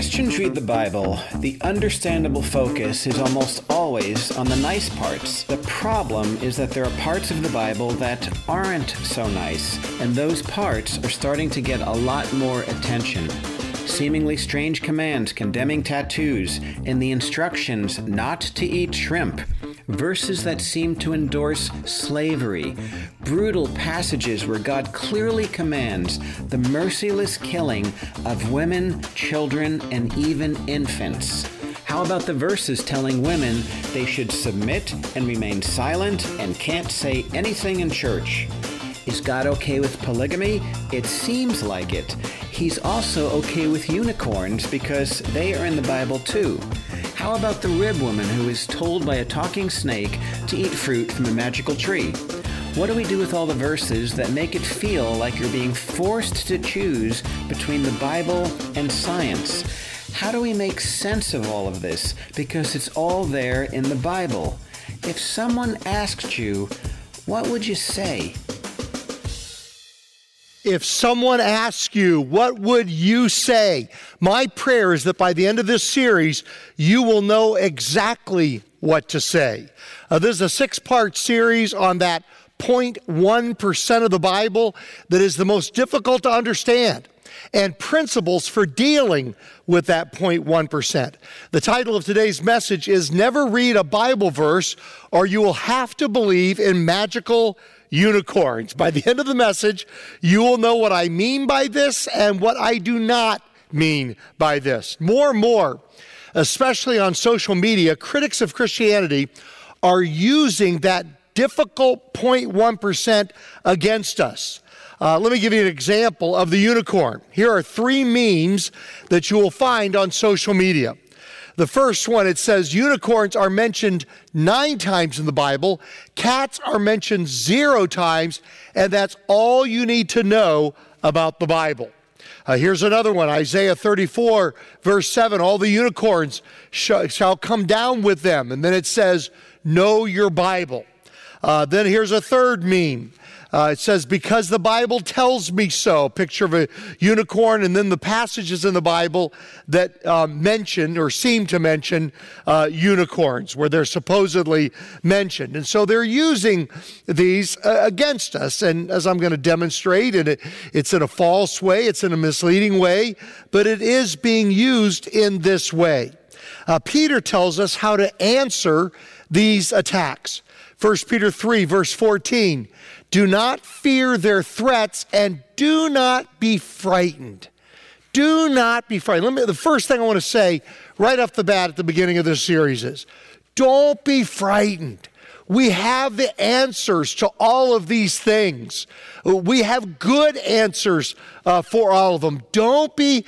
Christians read the Bible, the understandable focus is almost always on the nice parts. The problem is that there are parts of the Bible that aren't so nice, and those parts are starting to get a lot more attention. Seemingly strange commands condemning tattoos, and the instructions not to eat shrimp, verses that seem to endorse slavery, brutal passages where God clearly commands the merciless killing of women, children, and even infants. How about the verses telling women they should submit and remain silent and can't say anything in church? Is God okay with polygamy? It seems like it. He's also okay with unicorns because they are in the Bible too. How about the rib woman who is told by a talking snake to eat fruit from a magical tree? What do we do with all the verses that make it feel like you're being forced to choose between the Bible and science? How do we make sense of all of this? Because it's all there in the Bible. If someone asked you, what would you say? If someone asks you, what would you say? My prayer is that by the end of this series, you will know exactly what to say. This is a six-part series on that 0.1% of the Bible that is the most difficult to understand, and principles for dealing with that 0.1%. The title of today's message is Never Read a Bible Verse or You Will Have to Believe in Magical Unicorns. By the end of the message, you will know what I mean by this and what I do not mean by this. More and more, especially on social media, critics of Christianity are using that difficult 0.1% against us. Let me give you an example of the unicorn. Here are three memes that you will find on social media. The first one, it says unicorns are mentioned 9 times in the Bible, cats are mentioned 0 times, and that's all you need to know about the Bible. Here's another one, Isaiah 34, verse 7, all the unicorns shall come down with them. And then it says, know your Bible. Then here's a third meme. It says, because the Bible tells me so, picture of a unicorn, and then the passages in the Bible that mention or seem to mention unicorns, where they're supposedly mentioned. And so they're using these against us. And as I'm going to demonstrate, and it's in a false way, it's in a misleading way, but it is being used in this way. Peter tells us how to answer these attacks. 1 Peter 3, verse 14, do not fear their threats and do not be frightened. Do not be frightened. The first thing I want to say right off the bat at the beginning of this series is, don't be frightened. We have the answers to all of these things. We have good answers for all of them. Don't be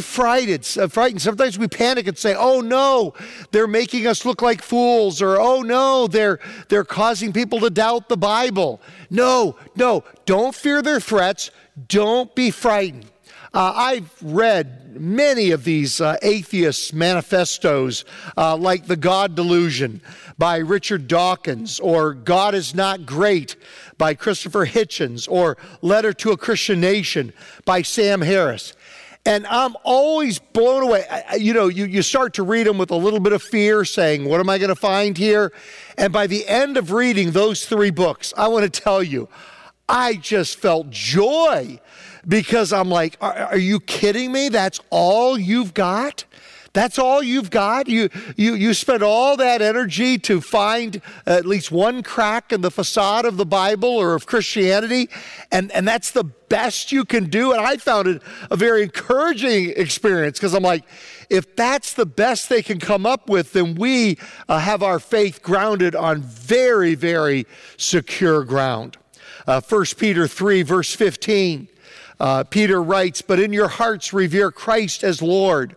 frightened. Sometimes we panic and say, oh no, they're making us look like fools, or oh no, they're causing people to doubt the Bible. No, don't fear their threats. Don't be frightened. I've read many of these atheist manifestos like The God Delusion by Richard Dawkins, or God is Not Great by Christopher Hitchens, or Letter to a Christian Nation by Sam Harris. And I'm always blown away. You start to read them with a little bit of fear, saying, what am I going to find here? And by the end of reading those three books, I want to tell you, I just felt joy, because I'm like, are you kidding me? That's all you've got? That's all you've got? You spent all that energy to find at least one crack in the facade of the Bible or of Christianity, and that's the best you can do? And I found it a very encouraging experience, because I'm like, if that's the best they can come up with, then we have our faith grounded on very, very secure ground. 1 Peter 3, verse 15, Peter writes, but in your hearts revere Christ as Lord.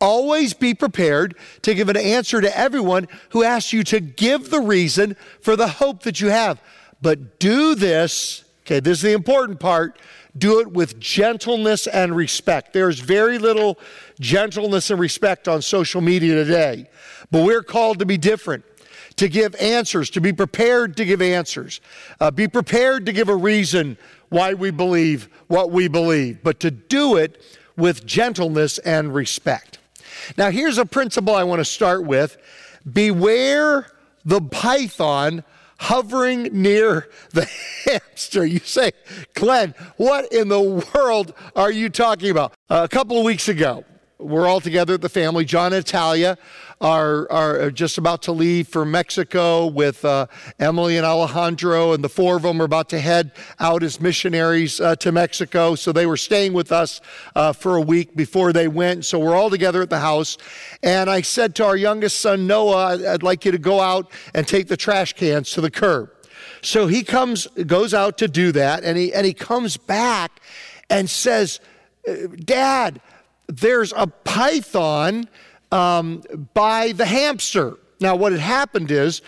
Always be prepared to give an answer to everyone who asks you to give the reason for the hope that you have. But do this, okay, this is the important part, do it with gentleness and respect. There's very little gentleness and respect on social media today, but we're called to be different, to give answers, to be prepared to give answers. Be prepared to give a reason why we believe what we believe, but to do it with gentleness and respect. Now, here's a principle I want to start with. Beware the python hovering near the hamster. You say, Glenn, what in the world are you talking about? A couple of weeks ago, we're all together at the family. John and Talia are just about to leave for Mexico with Emily and Alejandro, and the four of them are about to head out as missionaries to Mexico. So they were staying with us for a week before they went. So we're all together at the house. And I said to our youngest son, Noah, I'd like you to go out and take the trash cans to the curb. So he goes out to do that, and he comes back and says, Dad, there's a python by the hamster. Now, what had happened is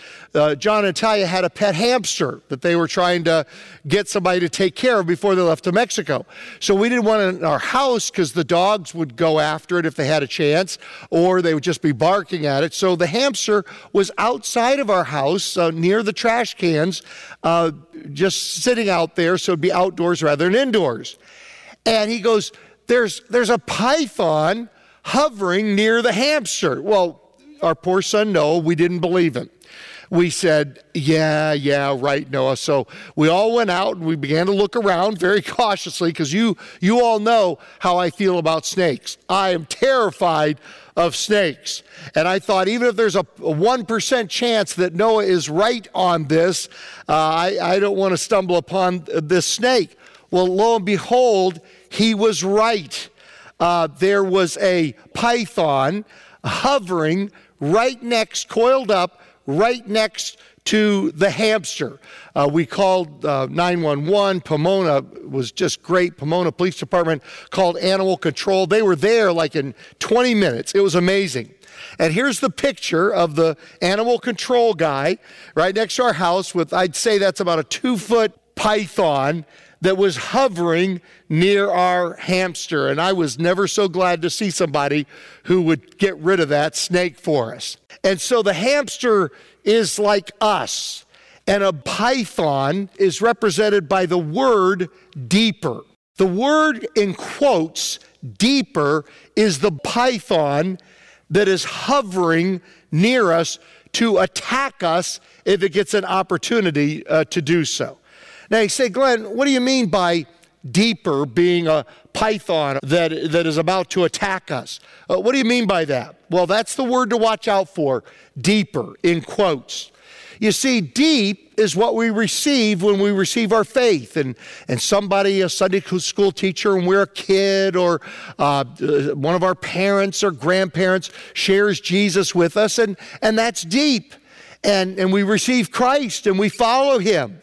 John and Talia had a pet hamster that they were trying to get somebody to take care of before they left to Mexico. So we didn't want it in our house because the dogs would go after it if they had a chance, or they would just be barking at it. So the hamster was outside of our house near the trash cans, just sitting out there. So it'd be outdoors rather than indoors. And he goes, There's a python hovering near the hamster. Well, our poor son, Noah, we didn't believe him. We said, yeah, right, Noah. So we all went out and we began to look around very cautiously, because you all know how I feel about snakes. I am terrified of snakes. And I thought, even if there's a 1% chance that Noah is right on this, I don't want to stumble upon this snake. Well, lo and behold, he was right. There was a python hovering right next, coiled up, right next to the hamster. We called 911. Pomona was just great. Pomona Police Department called Animal Control. They were there like in 20 minutes. It was amazing. And here's the picture of the animal control guy right next to our house with, I'd say that's about a 2-foot python that was hovering near our hamster. And I was never so glad to see somebody who would get rid of that snake for us. And so the hamster is like us, and a python is represented by the word deeper. The word in quotes, deeper, is the python that is hovering near us to attack us if it gets an opportunity to do so. Now you say, Glenn, what do you mean by deeper being a python that is about to attack us? What do you mean by that? Well, that's the word to watch out for, deeper, in quotes. You see, deep is what we receive when we receive our faith. And somebody, a Sunday school teacher, and we're a kid, or one of our parents or grandparents shares Jesus with us, and that's deep. And we receive Christ and we follow him.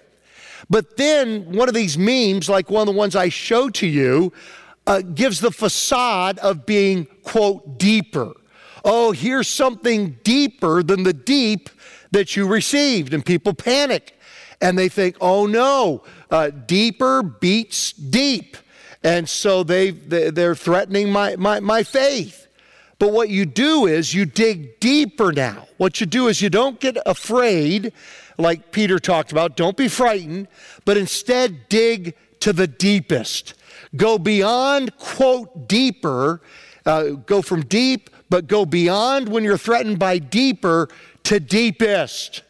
But then one of these memes, like one of the ones I show to you, gives the facade of being, quote, deeper. Oh, here's something deeper than the deep that you received. And people panic. And they think, oh no, deeper beats deep. And so they're threatening my faith. But what you do is you dig deeper now. What you do is you don't get afraid, like Peter talked about, don't be frightened, but instead dig to the deepest. Go beyond, quote, deeper, go from deep, but go beyond when you're threatened by deeper to deepest.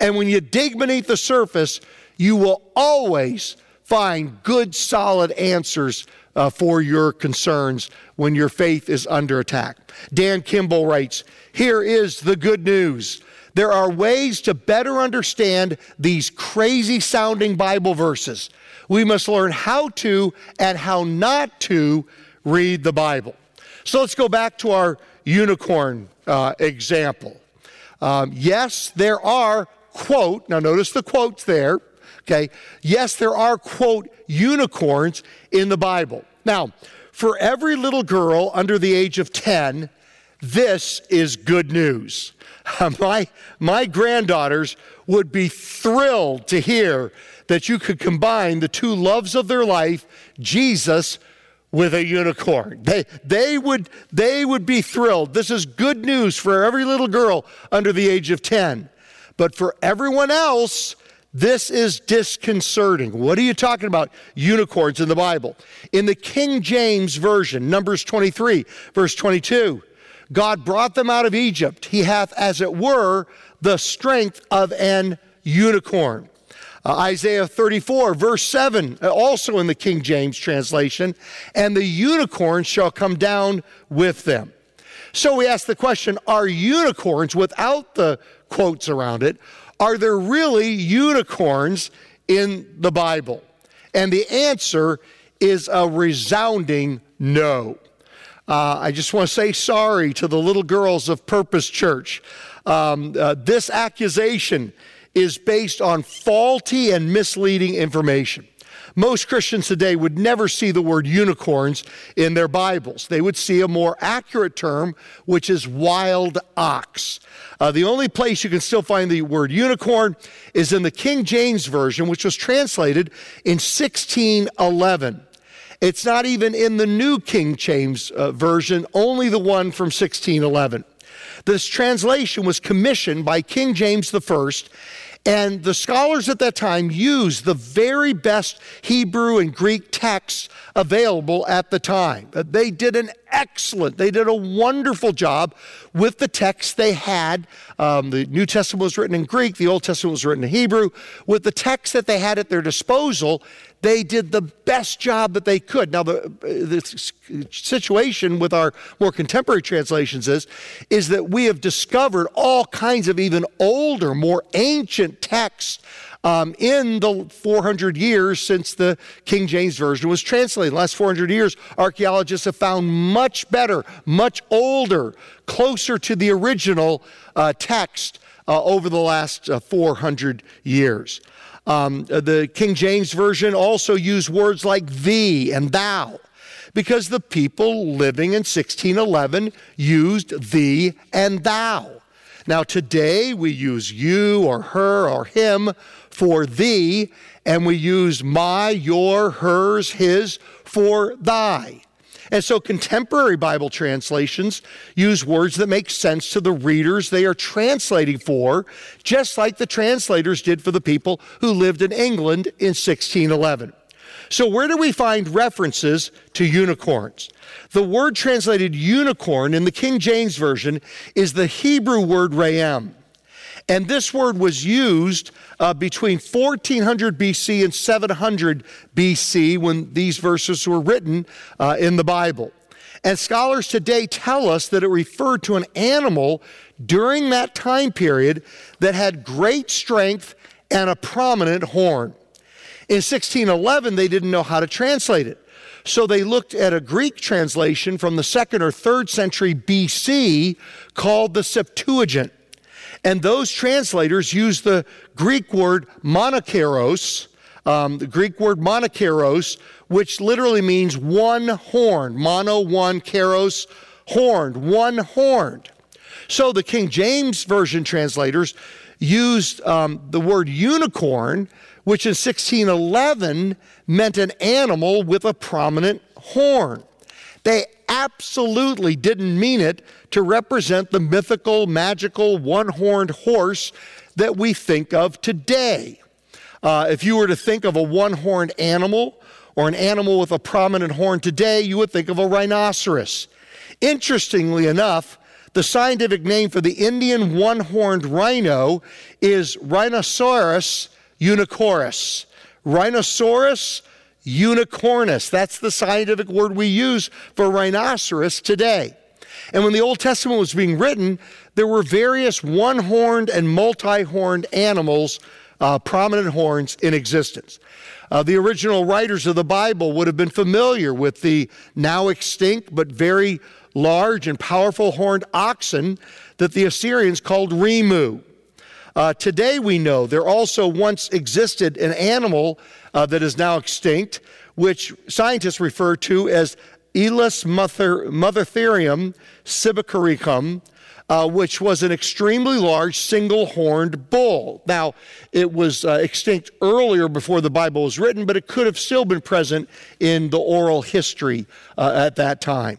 And when you dig beneath the surface, you will always find good, solid answers for your concerns when your faith is under attack. Dan Kimball writes, "Here is the good news. There are ways to better understand these crazy-sounding Bible verses. We must learn how to and how not to read the Bible." So let's go back to our unicorn example. Yes, there are, quote, now notice the quotes there, okay? Yes, there are, quote, unicorns in the Bible. Now, for every little girl under the age of 10, this is good news. My granddaughters would be thrilled to hear that you could combine the two loves of their life, Jesus, with a unicorn. They would be thrilled. This is good news for every little girl under the age of 10. But for everyone else, This is disconcerting. What are you talking about? Unicorns in the Bible. In the King James Version, Numbers 23, verse 22, God brought them out of Egypt. He hath, as it were, the strength of an unicorn. Isaiah 34, verse 7, also in the King James translation, and the unicorn shall come down with them. So we ask the question, are unicorns, without the quotes around it, are there really unicorns in the Bible? And the answer is a resounding no. I just want to say sorry to the little girls of Purpose Church. This accusation is based on faulty and misleading information. Most Christians today would never see the word unicorns in their Bibles. They would see a more accurate term, which is wild ox. The only place you can still find the word unicorn is in the King James Version, which was translated in 1611. It's not even in the New King James Version, only the one from 1611. This translation was commissioned by King James I, and the scholars at that time used the very best Hebrew and Greek texts available at the time. They did a wonderful job with the texts they had. The New Testament was written in Greek, the Old Testament was written in Hebrew. With the texts that they had at their disposal, they did the best job that they could. Now, the situation with our more contemporary translations is that we have discovered all kinds of even older, more ancient texts in the 400 years since the King James Version was translated. In the last 400 years, archaeologists have found much better, much older, closer to the original text over the last 400 years. The King James Version also used words like thee and thou, because the people living in 1611 used thee and thou. Now today we use you or her or him for thee, and we use my, your, hers, his for thy. And so contemporary Bible translations use words that make sense to the readers they are translating for, just like the translators did for the people who lived in England in 1611. So where do we find references to unicorns? The word translated unicorn in the King James Version is the Hebrew word rayam. And this word was used between 1400 BC and 700 BC when these verses were written in the Bible. And scholars today tell us that it referred to an animal during that time period that had great strength and a prominent horn. In 1611, they didn't know how to translate it. So they looked at a Greek translation from the 2nd or 3rd century BC called the Septuagint. And those translators used the Greek word monokeros, which literally means one horned, mono one, keros, horned, one horned. So the King James Version translators used the word unicorn, which in 1611 meant an animal with a prominent horn. They absolutely didn't mean it to represent the mythical, magical, one-horned horse that we think of today. If you were to think of a one-horned animal or an animal with a prominent horn today, you would think of a rhinoceros. Interestingly enough, the scientific name for the Indian one-horned rhino is Rhinoceros unicornis. Rhinoceros unicornis. That's the scientific word we use for rhinoceros today. And when the Old Testament was being written, there were various one-horned and multi-horned animals, prominent horns, in existence. The original writers of the Bible would have been familiar with the now extinct but very large and powerful horned oxen that the Assyrians called Remu. Today we know there also once existed an animal that is now extinct, which scientists refer to as Elis mothertherium sibicaricum, which was an extremely large single-horned bull. Now, it was extinct earlier before the Bible was written, but it could have still been present in the oral history at that time.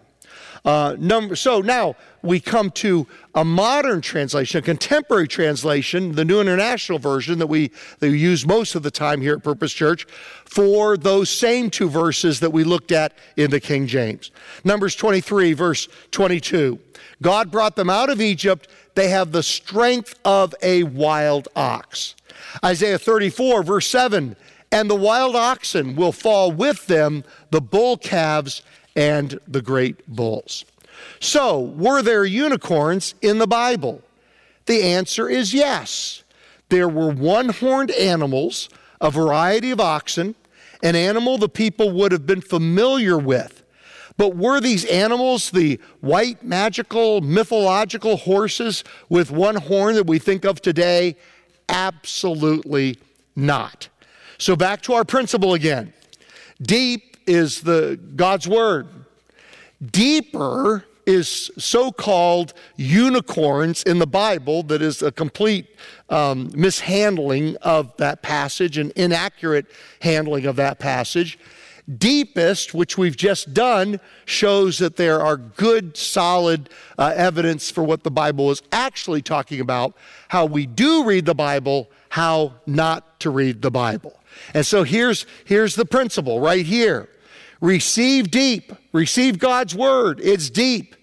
So now we come to a modern translation, a contemporary translation, the New International Version that we use most of the time here at Purpose Church, for those same two verses that we looked at in the King James. Numbers 23, verse 22. God brought them out of Egypt. They have the strength of a wild ox. Isaiah 34, verse 7. And the wild oxen will fall with them, the bull calves and the great bulls. So, were there unicorns in the Bible? The answer is yes. There were one-horned animals, a variety of oxen, an animal the people would have been familiar with. But were these animals the white, magical, mythological horses with one horn that we think of today? Absolutely not. So back to our principle again. Deep is God's word. Deeper is so-called unicorns in the Bible that is a complete mishandling of that passage, an inaccurate handling of that passage. Deepest, which we've just done, shows that there are good, solid evidence for what the Bible is actually talking about, how we do read the Bible, how not to read the Bible. And so here's the principle right here. Receive deep. Receive God's word. It's deep.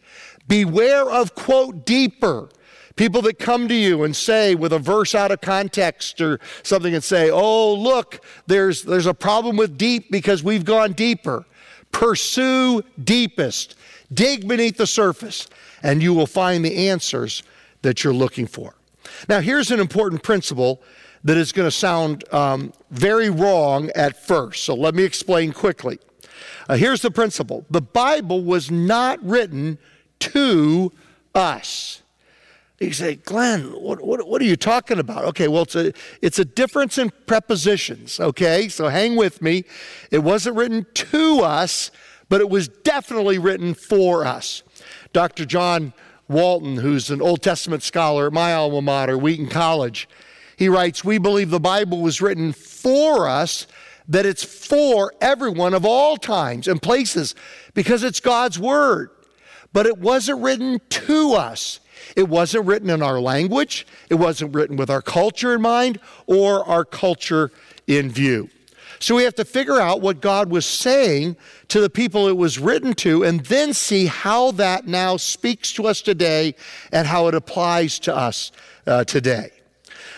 Beware of, quote, deeper. People that come to you and say, with a verse out of context or something, and say, oh, look, there's a problem with deep because we've gone deeper. Pursue deepest. Dig beneath the surface, and you will find the answers that you're looking for. Now, here's an important principle that is going to sound very wrong at first, so let me explain quickly. Here's the principle. The Bible was not written to us. You say, Glenn, what are you talking about? Okay, well, it's a difference in prepositions, okay? So hang with me. It wasn't written to us, but it was definitely written for us. Dr. John Walton, who's an Old Testament scholar at my alma mater, Wheaton College, he writes, we believe the Bible was written for us, that it's for everyone of all times and places because it's God's word. But it wasn't written to us. It wasn't written in our language. It wasn't written with our culture in mind or our culture in view. So we have to figure out what God was saying to the people it was written to and then see how that now speaks to us today and how it applies to us today.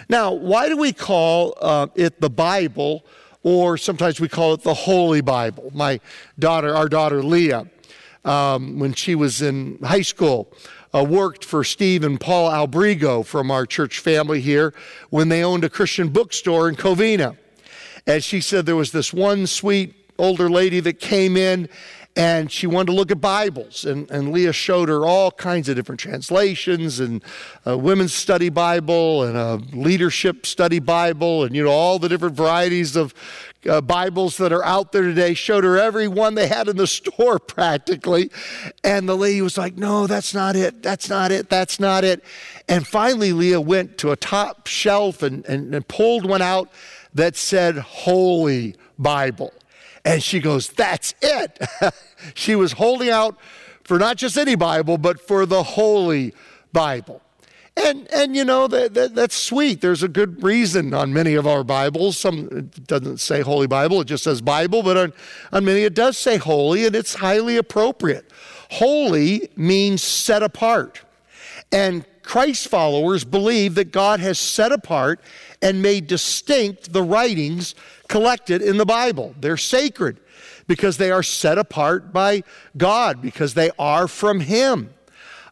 Now, why do we call it the Bible, or sometimes we call it the Holy Bible? Our daughter Leah, when she was in high school, worked for Steve and Paul Albrigo from our church family here when they owned a Christian bookstore in Covina. And she said there was this one sweet older lady that came in and she wanted to look at Bibles. And Leah showed her all kinds of different translations, and a women's study Bible and a leadership study Bible, and, you know, all the different varieties of Bibles that are out there today. Showed her every one they had in the store practically. And the lady was like, no, that's not it. That's not it. That's not it. And finally, Leah went to a top shelf and pulled one out that said Holy Bible. And she goes, that's it. She was holding out for not just any Bible, but for the Holy Bible. And you know, that's sweet. There's a good reason on many of our Bibles. Some, it doesn't say Holy Bible, it just says Bible, but on many it does say holy, and it's highly appropriate. Holy means set apart. And Christ followers believe that God has set apart and made distinct the writings collected in the Bible. They're sacred because they are set apart by God, because they are from Him.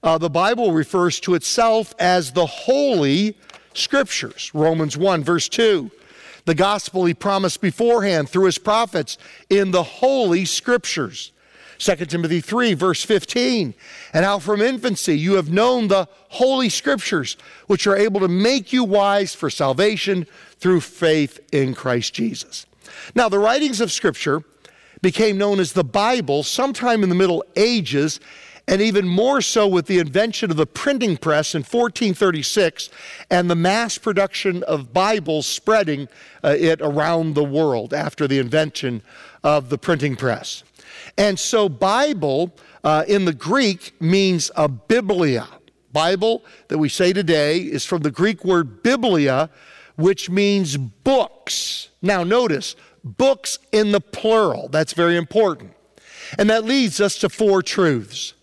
The Bible refers to itself as the Holy Scriptures. Romans 1, verse 2. The gospel He promised beforehand through His prophets in the Holy Scriptures. 2 Timothy 3, verse 15. And how from infancy you have known the Holy Scriptures, which are able to make you wise for salvation through faith in Christ Jesus. Now, the writings of Scripture became known as the Bible sometime in the Middle Ages, and even more so with the invention of the printing press in 1436 and the mass production of Bibles spreading it around the world after the invention of the printing press. And so Bible in the Greek means a biblia. Bible that we say today is from the Greek word biblia, which means books. Now notice, books in the plural. That's very important. And that leads us to four truths.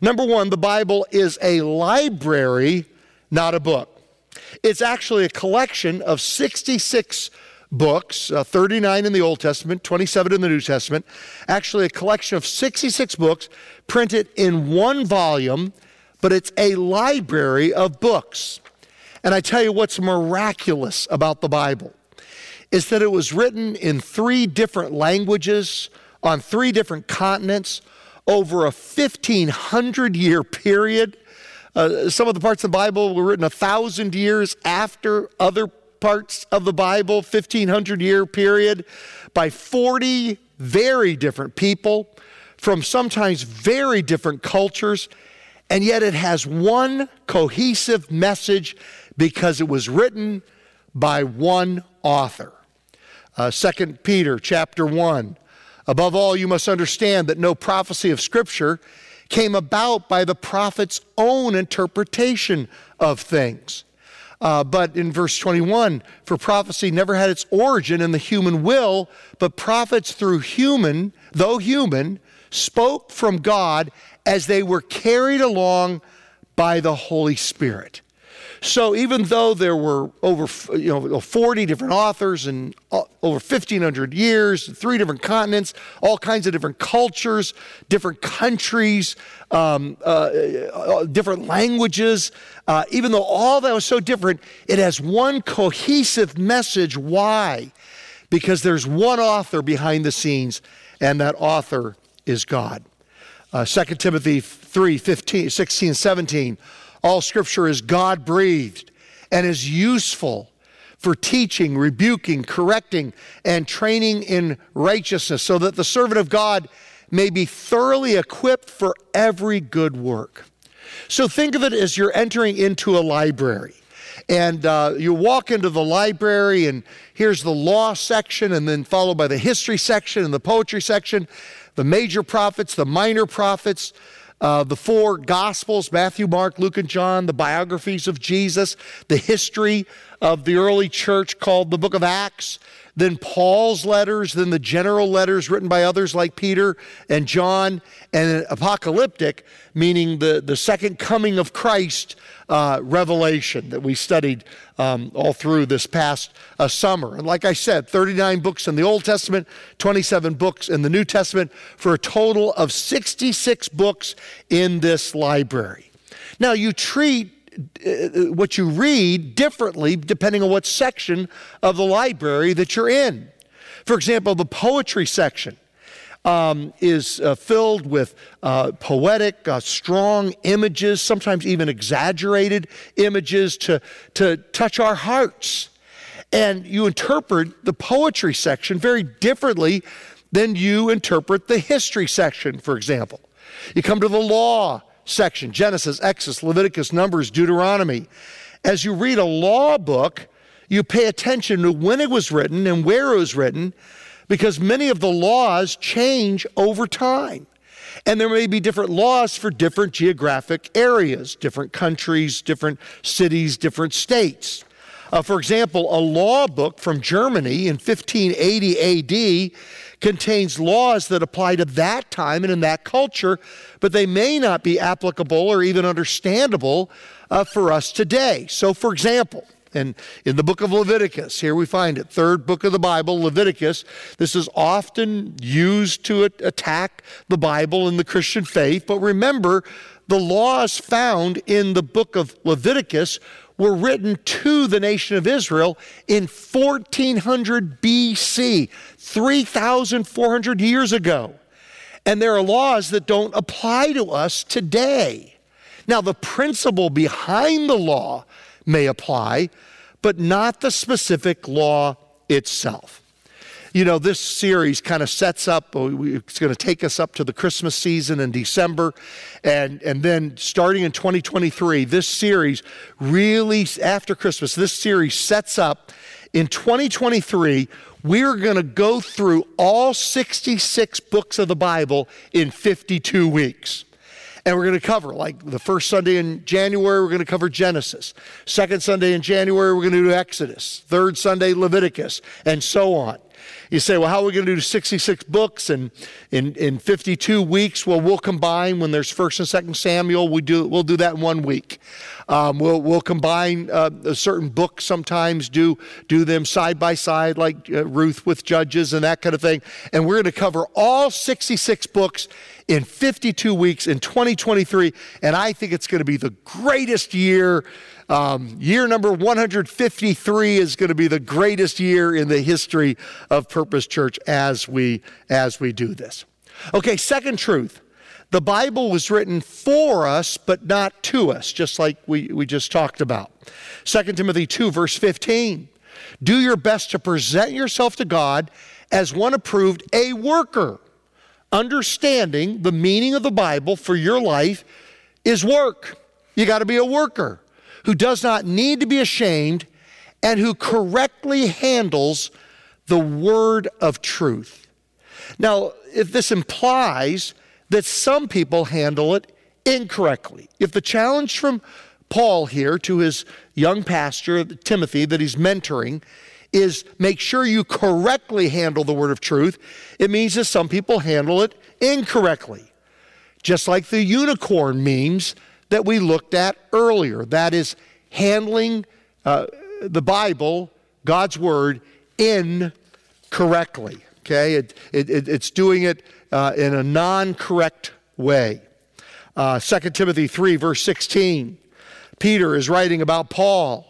Number one, the Bible is a library, not a book. It's actually a collection of 66 books, 39 in the Old Testament, 27 in the New Testament. Actually a collection of 66 books printed in one volume, but it's a library of books. And I tell you what's miraculous about the Bible is that it was written in 3 different languages, on 3 different continents, over a 1,500-year period. Some of the parts of the Bible were written 1,000 years after other parts of the Bible, 1,500-year period, by 40 very different people from sometimes very different cultures, and yet it has one cohesive message because it was written by one author. 2 Peter chapter 1, above all, you must understand that no prophecy of Scripture came about by the prophet's own interpretation of things. But in verse 21, for prophecy never had its origin in the human will, but prophets though human, spoke from God as they were carried along by the Holy Spirit. So even though there were over 40 different authors and over 1,500 years, 3 different continents, all kinds of different cultures, different countries, different languages, even though all that was so different, it has one cohesive message. Why? Because there's one author behind the scenes, and that author is God. 2 Timothy 3, 15, 16, 17, all Scripture is God-breathed and is useful for teaching, rebuking, correcting, and training in righteousness, so that the servant of God may be thoroughly equipped for every good work. So think of it as you're entering into a library. And you walk into the library, and here's the law section, and then followed by the history section and the poetry section, the major prophets, the minor prophets, the 4 Gospels, Matthew, Mark, Luke, and John, the biographies of Jesus, the history of the early church called the Book of Acts, then Paul's letters, then the general letters written by others like Peter and John, and apocalyptic, meaning the second coming of Christ, Revelation that we studied all through this past summer. And like I said, 39 books in the Old Testament, 27 books in the New Testament, for a total of 66 books in this library. Now, you treat what you read differently depending on what section of the library that you're in. For example, the poetry section is filled with poetic, strong images, sometimes even exaggerated images to touch our hearts. And you interpret the poetry section very differently than you interpret the history section, for example. You come to the law section, Genesis, Exodus, Leviticus, Numbers, Deuteronomy. As you read a law book, you pay attention to when it was written and where it was written, because many of the laws change over time. And there may be different laws for different geographic areas, different countries, different cities, different states. For example, a law book from Germany in 1580 AD contains laws that apply to that time and in that culture, but they may not be applicable or even understandable for us today. So, for example, and in the book of Leviticus, here we find it, 3rd book of the Bible, Leviticus. This is often used to attack the Bible and the Christian faith. But remember, the laws found in the book of Leviticus were written to the nation of Israel in 1400 BC, 3,400 years ago. And there are laws that don't apply to us today. Now, the principle behind the law may apply, but not the specific law itself. You know, this series kind of sets up, it's going to take us up to the Christmas season in December, and then starting in 2023, this series really, after Christmas, this series sets up, in 2023, we're going to go through all 66 books of the Bible in 52 weeks. And we're going to cover, like the first Sunday in January, we're going to cover Genesis. Second Sunday in January, we're going to do Exodus. Third Sunday, Leviticus, and so on. You say, well, how are we going to do 66 books and in 52 weeks? Well, we'll combine when there's 1st and 2nd Samuel. We'll do that in 1 week. We'll combine certain books sometimes, do them side by side, like Ruth with Judges and that kind of thing. And we're going to cover all 66 books in 52 weeks in 2023. And I think it's going to be the greatest year. Year number 153 is going to be the greatest year in the history of Purpose Church as we do this. Okay, second truth. The Bible was written for us, but not to us, just like we just talked about. 2 Timothy 2, verse 15. Do your best to present yourself to God as one approved, a worker. Understanding the meaning of the Bible for your life is work. You got to be a worker who does not need to be ashamed and who correctly handles the word of truth. Now, if this implies that some people handle it incorrectly. If the challenge from Paul here to his young pastor, Timothy, that he's mentoring, is make sure you correctly handle the word of truth, it means that some people handle it incorrectly. Just like the unicorn memes that we looked at earlier. That is handling the Bible, God's word, incorrectly. Okay, it's doing it in a non-correct way. 2 Timothy 3, verse 16. Peter is writing about Paul.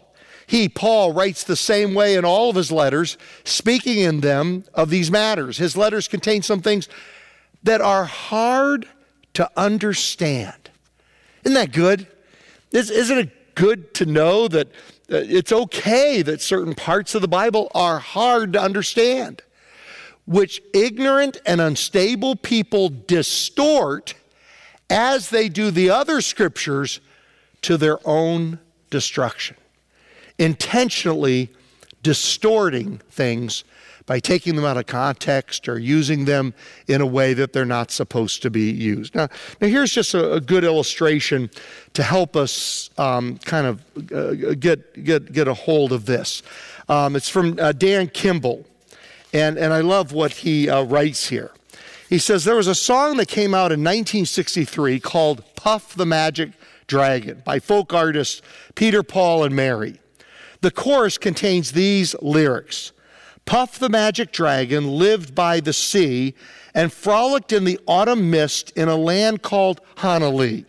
He, Paul, writes the same way in all of his letters, speaking in them of these matters. His letters contain some things that are hard to understand. Isn't that good? Isn't it good to know that it's okay that certain parts of the Bible are hard to understand, which ignorant and unstable people distort as they do the other scriptures to their own destruction, intentionally distorting things by taking them out of context or using them in a way that they're not supposed to be used. Now here's just a good illustration to help us kind of get a hold of this. It's from Dan Kimball, and I love what he writes here. He says, there was a song that came out in 1963 called Puff the Magic Dragon by folk artists Peter, Paul, and Mary. The chorus contains these lyrics. Puff the magic dragon lived by the sea and frolicked in the autumn mist in a land called Honolulu.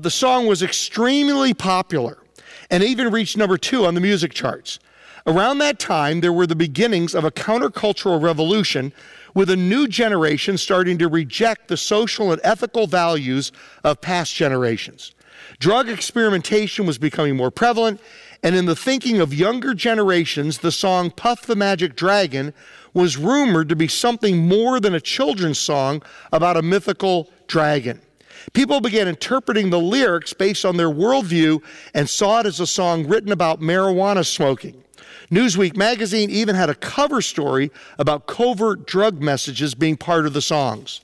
The song was extremely popular and even reached number 2 on the music charts. Around that time, there were the beginnings of a countercultural revolution with a new generation starting to reject the social and ethical values of past generations. Drug experimentation was becoming more prevalent, and in the thinking of younger generations, the song Puff the Magic Dragon was rumored to be something more than a children's song about a mythical dragon. People began interpreting the lyrics based on their worldview and saw it as a song written about marijuana smoking. Newsweek magazine even had a cover story about covert drug messages being part of the songs.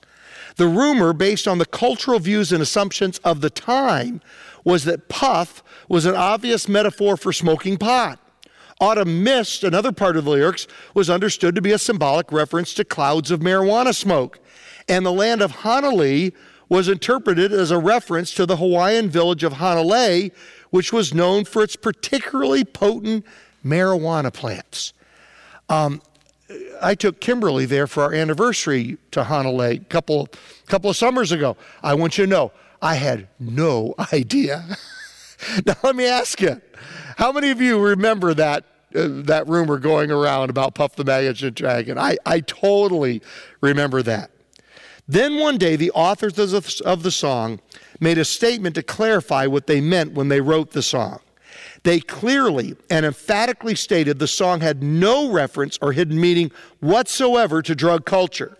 The rumor, based on the cultural views and assumptions of the time, was that puff was an obvious metaphor for smoking pot. Autumn mist, another part of the lyrics, was understood to be a symbolic reference to clouds of marijuana smoke. And the land of Hanalei was interpreted as a reference to the Hawaiian village of Hanalei, which was known for its particularly potent marijuana plants. I took Kimberly there for our anniversary to Hanalei a couple of summers ago. I want you to know, I had no idea. Now let me ask you, how many of you remember that rumor going around about Puff the Magic Dragon? I totally remember that. Then one day, the authors of the song made a statement to clarify what they meant when they wrote the song. They clearly and emphatically stated the song had no reference or hidden meaning whatsoever to drug culture.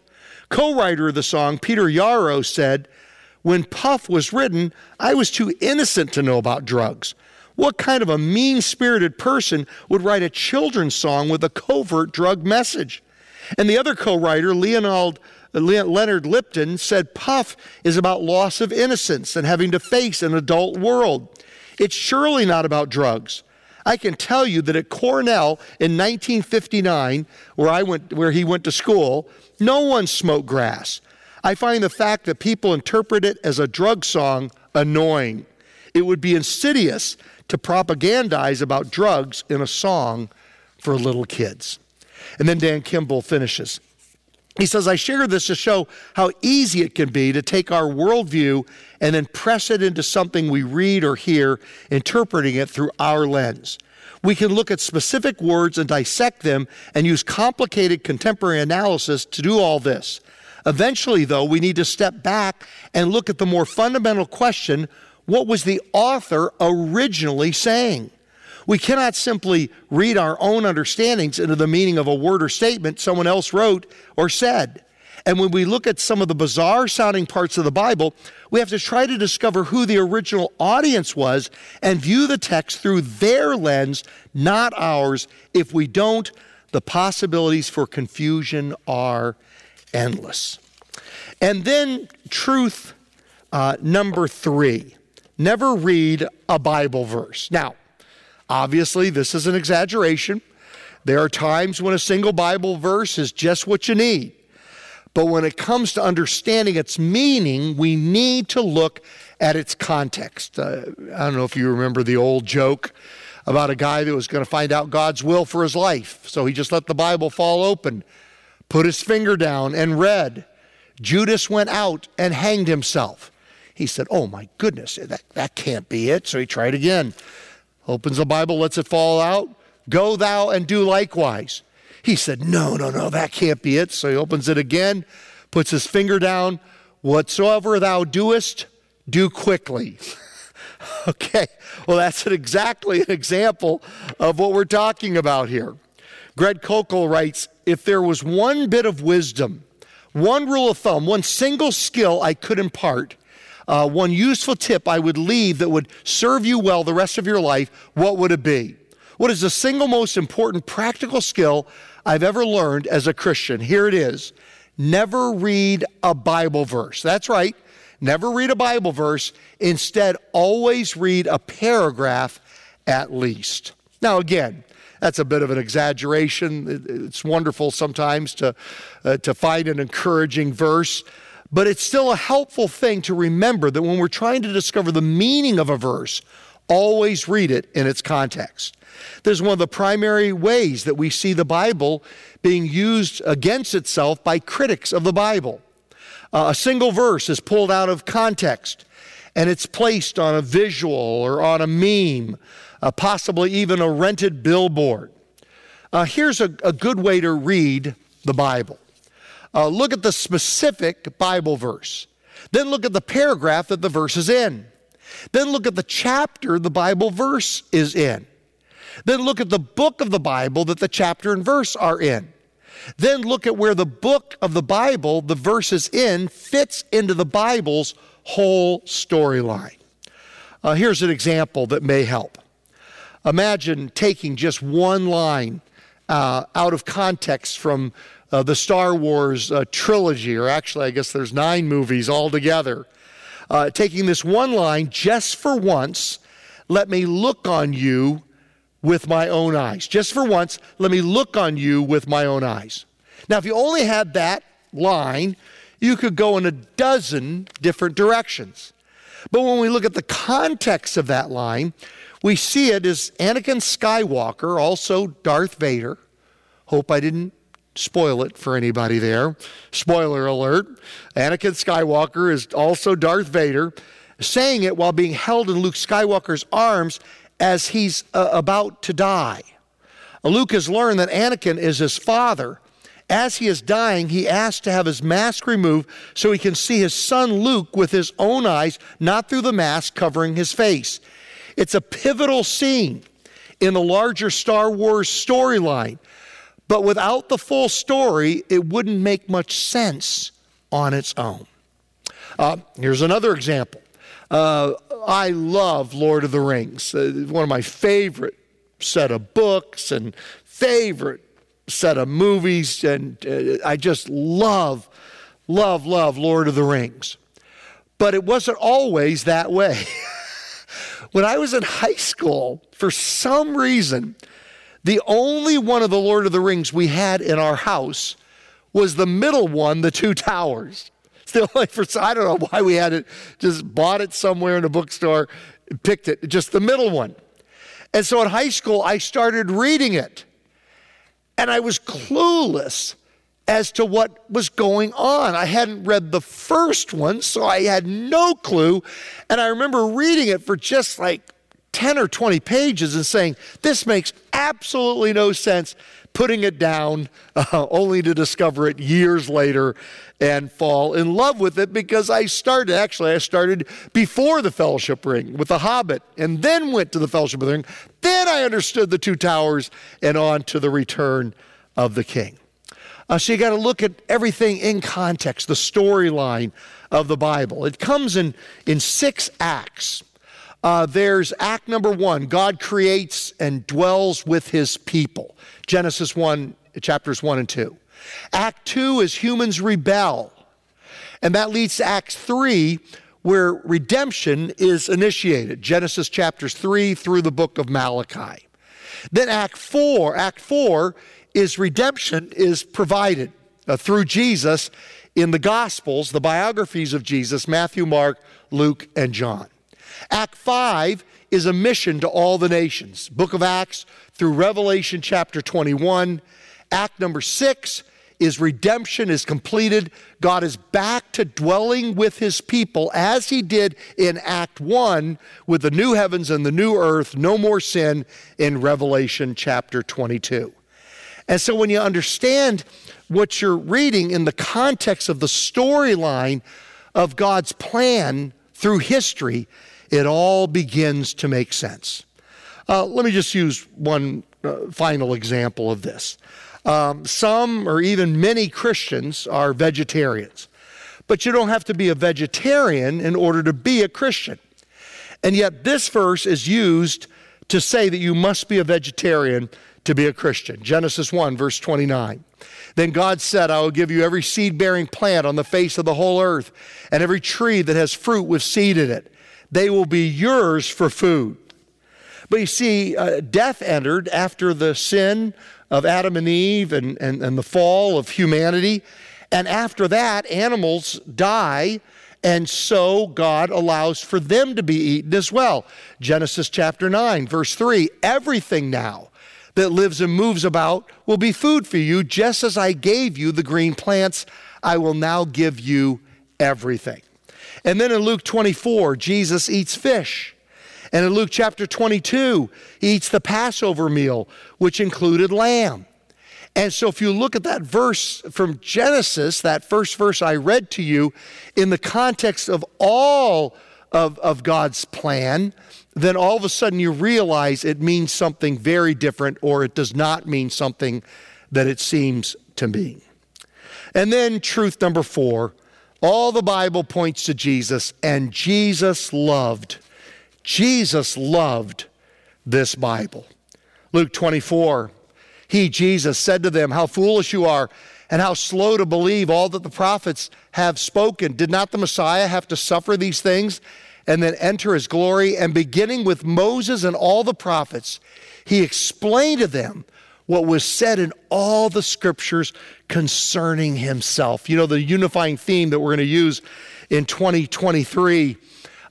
Co-writer of the song, Peter Yarrow, said, when Puff was written, I was too innocent to know about drugs. What kind of a mean-spirited person would write a children's song with a covert drug message? And the other co-writer, Leonard Lipton, said Puff is about loss of innocence and having to face an adult world. It's surely not about drugs. I can tell you that at Cornell in 1959, where he went to school, no one smoked grass. I find the fact that people interpret it as a drug song annoying. It would be insidious to propagandize about drugs in a song for little kids. And then Dan Kimball finishes. He says, I share this to show how easy it can be to take our worldview and then press it into something we read or hear, interpreting it through our lens. We can look at specific words and dissect them and use complicated contemporary analysis to do all this. Eventually, though, we need to step back and look at the more fundamental question, what was the author originally saying? We cannot simply read our own understandings into the meaning of a word or statement someone else wrote or said. And when we look at some of the bizarre sounding parts of the Bible, we have to try to discover who the original audience was and view the text through their lens, not ours. If we don't, the possibilities for confusion are endless. And then truth number three, never read a Bible verse. Now, obviously, this is an exaggeration. There are times when a single Bible verse is just what you need. But when it comes to understanding its meaning, we need to look at its context. I don't know if you remember the old joke about a guy that was going to find out God's will for his life. So he just let the Bible fall open, put his finger down, and read. Judas went out and hanged himself. He said, oh my goodness, that can't be it. So he tried again. Opens the Bible, lets it fall out. Go thou and do likewise. He said, no, that can't be it. So he opens it again, puts his finger down. Whatsoever thou doest, do quickly. Okay, well, that's exactly an example of what we're talking about here. Greg Kokel writes, if there was one bit of wisdom, one rule of thumb, one single skill I could impart, one useful tip I would leave that would serve you well the rest of your life, what would it be? What is the single most important practical skill I've ever learned as a Christian? Here it is. Never read a Bible verse. That's right. Never read a Bible verse. Instead, always read a paragraph at least. Now, again, that's a bit of an exaggeration. It's wonderful sometimes to find an encouraging verse, but it's still a helpful thing to remember that when we're trying to discover the meaning of a verse, always read it in its context. This is one of the primary ways that we see the Bible being used against itself by critics of the Bible. A single verse is pulled out of context, and it's placed on a visual or on a meme, possibly even a rented billboard. Here's a good way to read the Bible. Look at the specific Bible verse. Then look at the paragraph that the verse is in. Then look at the chapter the Bible verse is in. Then look at the book of the Bible that the chapter and verse are in. Then look at where the book of the Bible the verse is in fits into the Bible's whole storyline. Here's an example that may help. Imagine taking just one line out of context from the Star Wars trilogy, or actually I guess there's 9 movies altogether. Taking this one line, just for once, let me look on you with my own eyes. Just for once, let me look on you with my own eyes. Now, if you only had that line, you could go in a dozen different directions. But when we look at the context of that line, we see it as Anakin Skywalker, also Darth Vader. Hope I didn't spoil it for anybody there. Spoiler alert. Anakin Skywalker is also Darth Vader, saying it while being held in Luke Skywalker's arms as he's about to die. Luke has learned that Anakin is his father. As he is dying, he asks to have his mask removed so he can see his son Luke with his own eyes, not through the mask covering his face. It's a pivotal scene in the larger Star Wars storyline. But without the full story, it wouldn't make much sense on its own. Here's another example. I love Lord of the Rings. One of my favorite set of books and favorite set of movies, and I just love Lord of the Rings. But it wasn't always that way. When I was in high school, for some reason, the only one of the Lord of the Rings we had in our house was the middle one, The Two Towers. Still, I don't know why we had it, just bought it somewhere in a bookstore, picked it, just the middle one. And so in high school, I started reading it. And I was clueless as to what was going on. I hadn't read the first one, so I had no clue. And I remember reading it for just like 10 or 20 pages and saying, this makes absolutely no sense, putting it down only to discover it years later and fall in love with it, because I started before The Fellowship Ring with The Hobbit, and then went to The Fellowship of the Ring. Then I understood The Two Towers and on to The Return of the King. So you got to look at everything in context, the storyline of the Bible. It comes in six acts. There's act number one, God creates and dwells with his people. Genesis 1, chapters 1 and 2. Act 2 is humans rebel. And that leads to act 3, where redemption is initiated. Genesis chapters 3 through the book of Malachi. Then act 4 is redemption is provided through Jesus in the Gospels, the biographies of Jesus, Matthew, Mark, Luke, and John. Act 5 is a mission to all the nations. Book of Acts through Revelation chapter 21. Act number 6 is redemption is completed. God is back to dwelling with his people as he did in Act 1 with the new heavens and the new earth, no more sin, in Revelation chapter 22. And so when you understand what you're reading in the context of the storyline of God's plan through history, it all begins to make sense. Let me just use one final example of this. Some or even many Christians are vegetarians, but you don't have to be a vegetarian in order to be a Christian. And yet this verse is used to say that you must be a vegetarian to be a Christian. Genesis 1, verse 29. Then God said, I will give you every seed-bearing plant on the face of the whole earth, and every tree that has fruit with seed in it. They will be yours for food. But you see, death entered after the sin of Adam and Eve and the fall of humanity. And after that, animals die, and so God allows for them to be eaten as well. Genesis chapter 9, verse 3, everything now that lives and moves about will be food for you. Just as I gave you the green plants, I will now give you everything. And then in Luke 24, Jesus eats fish. And in Luke chapter 22, he eats the Passover meal, which included lamb. And so if you look at that verse from Genesis, that first verse I read to you, in the context of all of God's plan, then all of a sudden you realize it means something very different, or it does not mean something that it seems to mean. And then truth number 4, all the Bible points to Jesus, and Jesus loved this Bible. Luke 24, he, Jesus, said to them, how foolish you are, and how slow to believe all that the prophets have spoken. Did not the Messiah have to suffer these things and then enter his glory? And beginning with Moses and all the prophets, he explained to them what was said in all the scriptures concerning himself. You know, the unifying theme that we're going to use in 2023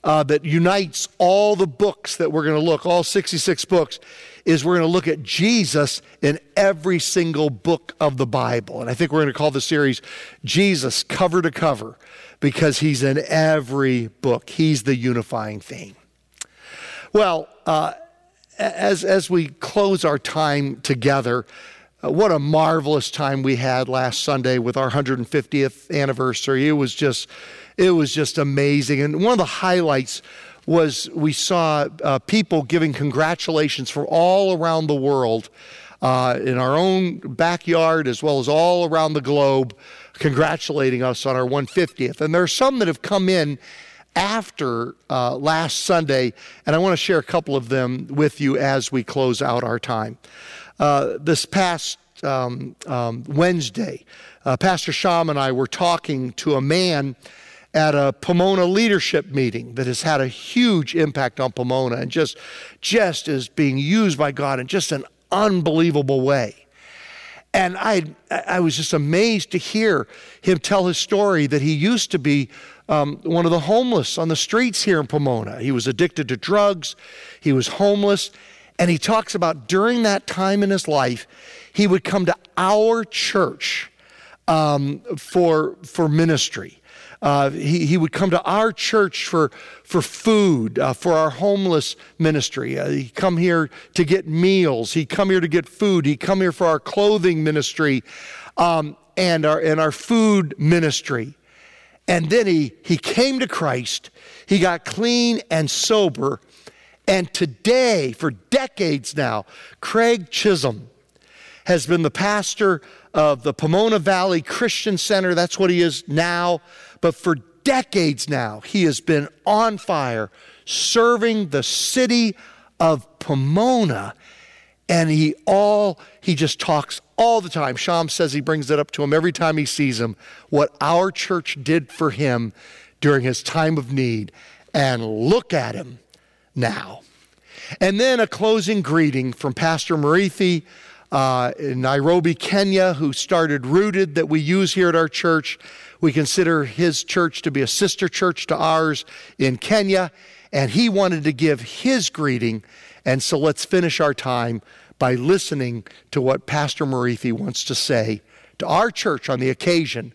that unites all the books that we're going to look, all 66 books, is we're going to look at Jesus in every single book of the Bible. And I think we're going to call the series Jesus Cover to Cover, because he's in every book. He's the unifying theme. Well, as we close our time together, what a marvelous time we had last Sunday with our 150th anniversary. It was just amazing. And one of the highlights was we saw people giving congratulations from all around the world, in our own backyard as well as all around the globe, congratulating us on our 150th. And there are some that have come in after last Sunday, and I want to share a couple of them with you as we close out our time. This past Wednesday, Pastor Sham and I were talking to a man at a Pomona leadership meeting that has had a huge impact on Pomona and just is being used by God in just an unbelievable way. And I was just amazed to hear him tell his story that he used to be one of the homeless on the streets here in Pomona. He was addicted to drugs, he was homeless, and he talks about during that time in his life, he would come to our church for ministry. He would come to our church for food, for our homeless ministry. He'd come here to get meals. He'd come here to get food. He'd come here for our clothing ministry and our food ministry. And then he came to Christ. He got clean and sober. And today, for decades now, Craig Chisholm has been the pastor of the Pomona Valley Christian Center. That's what he is now. But for decades now, he has been on fire, serving the city of Pomona. And he just talks all the time. Sham says he brings it up to him every time he sees him, what our church did for him during his time of need. And look at him now. And then a closing greeting from Pastor Muriithi in Nairobi, Kenya, who started Rooted that we use here at our church. We consider his church to be a sister church to ours in Kenya, and he wanted to give his greeting. And so let's finish our time by listening to what Pastor Muriithi wants to say to our church on the occasion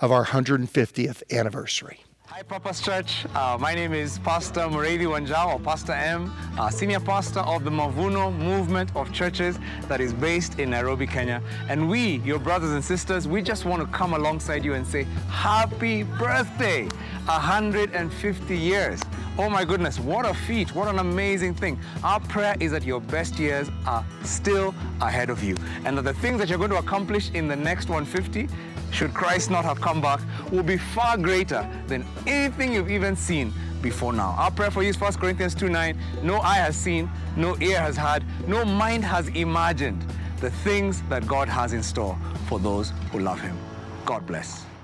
of our 150th anniversary. Hi, Purpose Church. My name is Pastor Muriithi Wanjau, or Pastor M, Senior Pastor of the Mavuno Movement of Churches that is based in Nairobi, Kenya. And we, your brothers and sisters, we just want to come alongside you and say, happy birthday, 150 years. Oh my goodness, what a feat, what an amazing thing. Our prayer is that your best years are still ahead of you, and that the things that you're going to accomplish in the next 150, should Christ not have come back, will be far greater than anything you've even seen before now. Our prayer for you is 1 Corinthians 2:9. No eye has seen, no ear has heard, no mind has imagined the things that God has in store for those who love him. God bless.